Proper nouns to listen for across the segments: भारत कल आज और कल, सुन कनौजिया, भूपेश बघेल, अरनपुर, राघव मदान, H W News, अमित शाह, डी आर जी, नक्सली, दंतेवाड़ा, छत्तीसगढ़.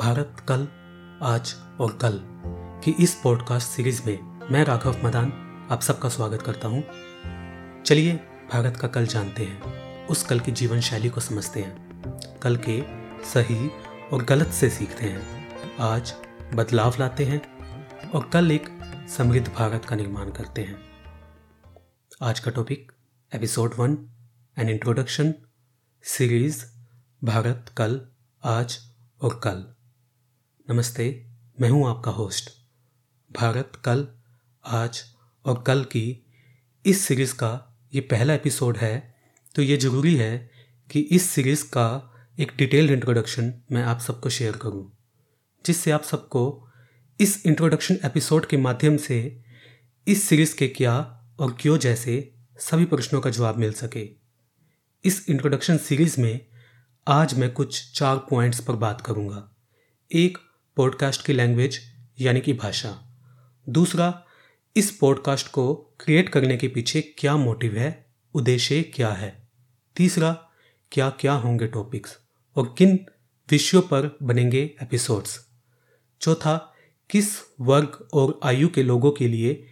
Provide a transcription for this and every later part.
भारत कल, आज और कल की इस पॉडकास्ट सीरीज में मैं राघव मदान आप सबका स्वागत करता हूँ। चलिए भारत का कल जानते हैं, उस कल की जीवन शैली को समझते हैं, कल के सही और गलत से सीखते हैं, आज बदलाव लाते हैं और कल एक समृद्ध भारत का निर्माण करते हैं। आज का topic episode 1 and introduction series भारत कल, आज और कल। नमस्ते, मैं हूं आपका होस्ट। भारत कल, आज और कल की इस सीरीज़ का ये पहला एपिसोड है, तो ये ज़रूरी है कि इस सीरीज़ का एक डिटेल्ड इंट्रोडक्शन मैं आप सबको शेयर करूं, जिससे आप सबको इस इंट्रोडक्शन एपिसोड के माध्यम से इस सीरीज़ के क्या और क्यों जैसे सभी प्रश्नों का जवाब मिल सके। इस इंट्रोडक्शन सीरीज़ में आज मैं कुछ 4 पॉइंट्स पर बात करूँगा। एक, पॉडकास्ट की लैंग्वेज यानी कि भाषा। दूसरा, इस पॉडकास्ट को क्रिएट करने के पीछे क्या मोटिव है, उद्देश्य क्या है। तीसरा, क्या क्या होंगे टॉपिक्स और किन विषयों पर बनेंगे एपिसोड्स। चौथा, किस वर्ग और आयु के लोगों के लिए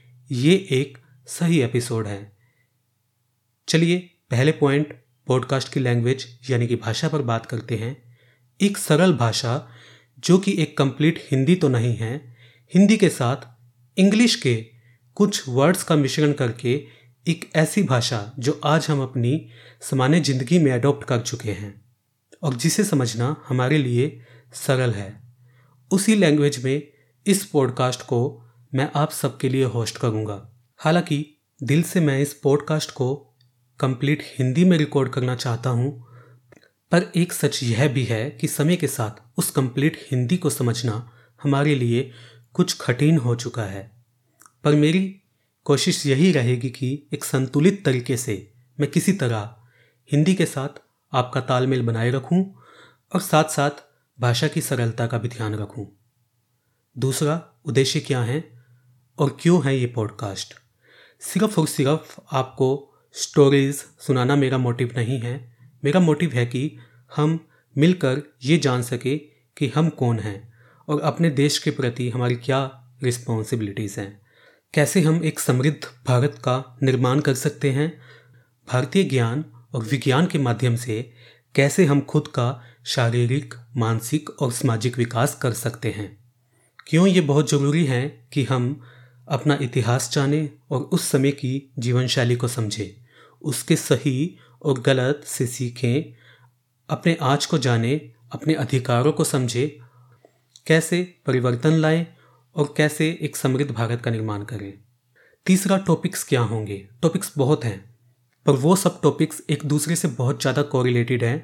ये एक सही एपिसोड है। चलिए पहले पॉइंट पॉडकास्ट की लैंग्वेज यानी कि भाषा पर बात करते हैं। एक सरल भाषा जो कि एक कंप्लीट हिंदी तो नहीं है, हिंदी के साथ इंग्लिश के कुछ वर्ड्स का मिश्रण करके एक ऐसी भाषा जो आज हम अपनी सामान्य जिंदगी में अडॉप्ट कर चुके हैं और जिसे समझना हमारे लिए सरल है, उसी लैंग्वेज में इस पॉडकास्ट को मैं आप सबके लिए होस्ट करूँगा। हालांकि दिल से मैं इस पॉडकास्ट को कंप्लीट हिंदी में रिकॉर्ड करना चाहता हूँ, पर एक सच यह भी है कि समय के साथ उस कंप्लीट हिंदी को समझना हमारे लिए कुछ कठिन हो चुका है। पर मेरी कोशिश यही रहेगी कि एक संतुलित तरीके से मैं किसी तरह हिंदी के साथ आपका तालमेल बनाए रखूं और साथ साथ भाषा की सरलता का भी ध्यान रखूं। दूसरा, उद्देश्य क्या है और क्यों है ये पॉडकास्ट। सिर्फ और सिर्फ आपको स्टोरीज सुनाना मेरा मोटिव नहीं है। मेरा मोटिव है कि हम मिलकर ये जान सके कि हम कौन हैं और अपने देश के प्रति हमारी क्या रिस्पॉन्सिबिलिटीज़ हैं, कैसे हम एक समृद्ध भारत का निर्माण कर सकते हैं, भारतीय ज्ञान और विज्ञान के माध्यम से कैसे हम खुद का शारीरिक, मानसिक और सामाजिक विकास कर सकते हैं। क्यों ये बहुत ज़रूरी है कि हम अपना इतिहास जानें और उस समय की जीवन शैली को समझें, उसके सही और गलत से सीखें, अपने आज को जाने, अपने अधिकारों को समझे, कैसे परिवर्तन लाएं और कैसे एक समृद्ध भारत का निर्माण करें। तीसरा, टॉपिक्स क्या होंगे। टॉपिक्स बहुत हैं, पर वो सब टॉपिक्स एक दूसरे से बहुत ज़्यादा कोरिलेटेड हैं,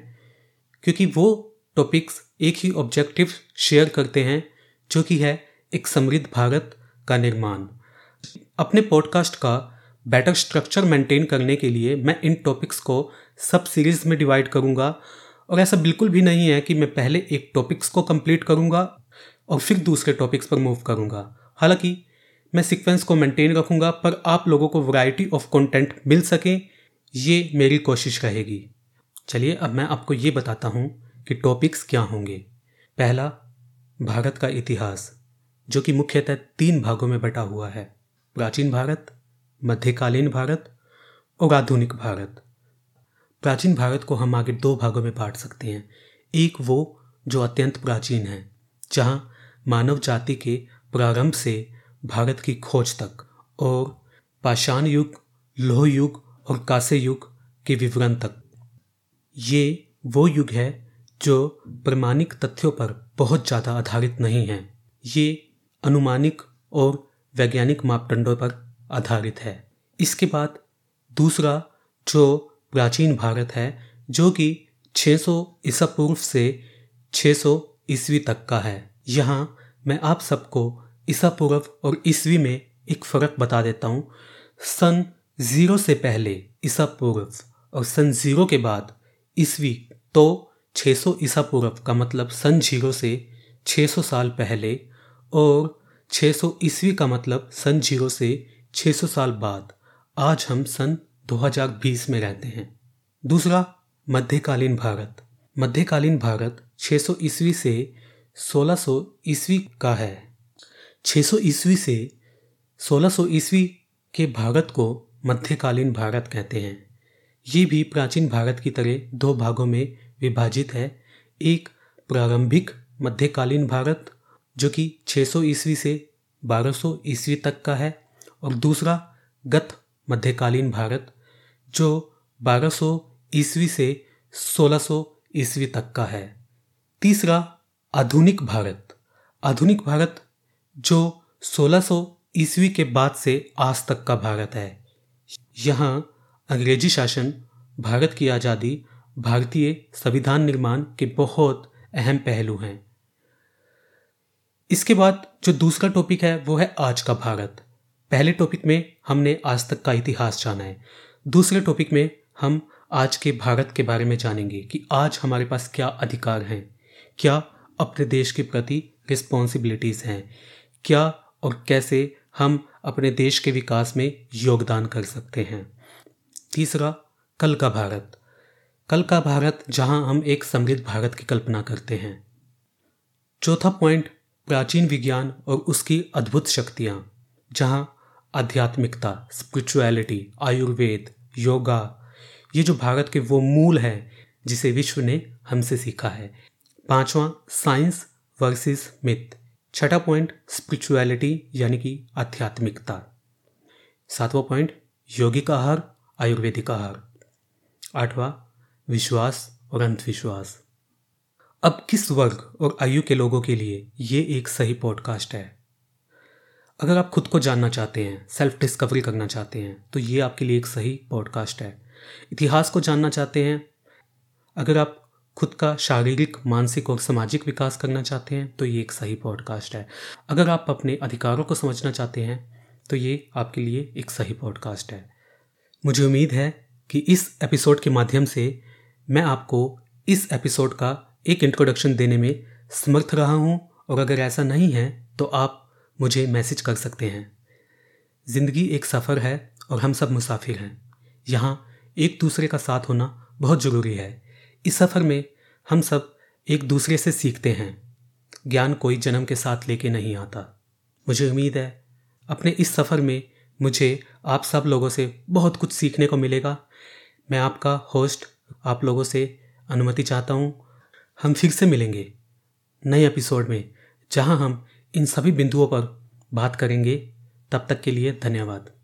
क्योंकि वो टॉपिक्स एक ही ऑब्जेक्टिव शेयर करते हैं, जो कि है एक समृद्ध भारत का निर्माण। अपने पॉडकास्ट का बेटर स्ट्रक्चर मेंटेन करने के लिए मैं इन टॉपिक्स को सब सीरीज़ में डिवाइड करूंगा, और ऐसा बिल्कुल भी नहीं है कि मैं पहले एक टॉपिक्स को कंप्लीट करूंगा और फिर दूसरे टॉपिक्स पर मूव करूंगा। हालांकि मैं सीक्वेंस को मेंटेन रखूंगा, पर आप लोगों को वैरायटी ऑफ कंटेंट मिल सके, ये मेरी कोशिश रहेगी। चलिए अब मैं आपको ये बताता हूँ कि टॉपिक्स क्या होंगे। पहला, भारत का इतिहास, जो कि मुख्यतः 3 भागों में बटा हुआ है, प्राचीन भारत, मध्यकालीन भारत और आधुनिक भारत। प्राचीन भारत को हम आगे 2 भागों में बांट सकते हैं। एक, वो जो अत्यंत प्राचीन है, जहाँ मानव जाति के प्रारंभ से भारत की खोज तक और पाषाण युग, लोह युग और कांस्य युग के विवरण तक, ये वो युग है जो प्रमाणिक तथ्यों पर बहुत ज़्यादा आधारित नहीं है, ये अनुमानिक और वैज्ञानिक मापदंडों पर आधारित है। इसके बाद दूसरा जो प्राचीन भारत है, जो कि 600 ईसा पूर्व से 600 ईस्वी तक का है। यहाँ मैं आप सबको ईसा पूर्व और ईस्वी में एक फ़र्क बता देता हूँ। सन 0 से पहले ईसा पूर्व और सन 0 के बाद ईस्वी, तो 600 ईसा पूर्व का मतलब सन 0 से 600 साल पहले और 600 ईस्वी का मतलब सन 0 से 600 साल बाद। आज हम सन 2020 में रहते हैं। दूसरा, मध्यकालीन भारत। मध्यकालीन भारत 600 ईस्वी से 1600 ईस्वी का है। 600 ईस्वी से 1600 ईस्वी के भारत को मध्यकालीन भारत कहते हैं। ये भी प्राचीन भारत की तरह दो भागों में विभाजित है। एक प्रारंभिक मध्यकालीन भारत जो कि 600 ईस्वी से 1200 ईस्वी तक का है और दूसरा गत मध्यकालीन भारत जो 1200 ईस्वी से 1600 ईस्वी तक का है। तीसरा आधुनिक भारत। आधुनिक भारत जो 1600 ईस्वी के बाद से आज तक का भारत है। यहाँ अंग्रेजी शासन, भारत की आज़ादी, भारतीय संविधान निर्माण के बहुत अहम पहलू हैं। इसके बाद जो दूसरा टॉपिक है वो है आज का भारत। पहले टॉपिक में हमने आज तक का इतिहास जाना है, दूसरे टॉपिक में हम आज के भारत के बारे में जानेंगे कि आज हमारे पास क्या अधिकार हैं, क्या अपने देश के प्रति रिस्पॉन्सिबिलिटीज़ हैं, क्या और कैसे हम अपने देश के विकास में योगदान कर सकते हैं। तीसरा कल का भारत। कल का भारत जहां हम एक समृद्ध भारत की कल्पना करते हैं। चौथा पॉइंट प्राचीन विज्ञान और उसकी अद्भुत शक्तियां, जहां आध्यात्मिकता, स्पिरिचुअलिटी, आयुर्वेद, योगा, ये जो भारत के वो मूल है जिसे विश्व ने हमसे सीखा है। पांचवा साइंस वर्सेस मिथ। छठा पॉइंट स्पिरिचुअलिटी यानी कि आध्यात्मिकता। सातवां पॉइंट यौगिक आहार, आयुर्वेदिक आहार। आठवां विश्वास और अंधविश्वास। अब किस वर्ग और आयु के लोगों के लिए ये एक सही पॉडकास्ट है? अगर आप खुद को जानना चाहते हैं, सेल्फ डिस्कवरी करना चाहते हैं, तो ये आपके लिए एक सही पॉडकास्ट है। इतिहास को जानना चाहते हैं, अगर आप खुद का शारीरिक, मानसिक और सामाजिक विकास करना चाहते हैं, तो ये एक सही पॉडकास्ट है। अगर आप अपने अधिकारों को समझना चाहते हैं तो ये आपके लिए एक सही पॉडकास्ट है। मुझे उम्मीद है कि इस एपिसोड के माध्यम से मैं आपको इस एपिसोड का एक इंट्रोडक्शन देने में समर्थ रहा हूँ, और अगर ऐसा नहीं है तो आप मुझे मैसेज कर सकते हैं। ज़िंदगी एक सफ़र है और हम सब मुसाफिर हैं। यहाँ एक दूसरे का साथ होना बहुत ज़रूरी है। इस सफ़र में हम सब एक दूसरे से सीखते हैं। ज्ञान कोई जन्म के साथ लेके नहीं आता। मुझे उम्मीद है अपने इस सफ़र में मुझे आप सब लोगों से बहुत कुछ सीखने को मिलेगा। मैं आपका होस्ट आप लोगों से अनुमति चाहता हूँ। हम फिर से मिलेंगे नए एपिसोड में, जहाँ हम इन सभी बिंदुओं पर बात करेंगे। तब तक के लिए धन्यवाद।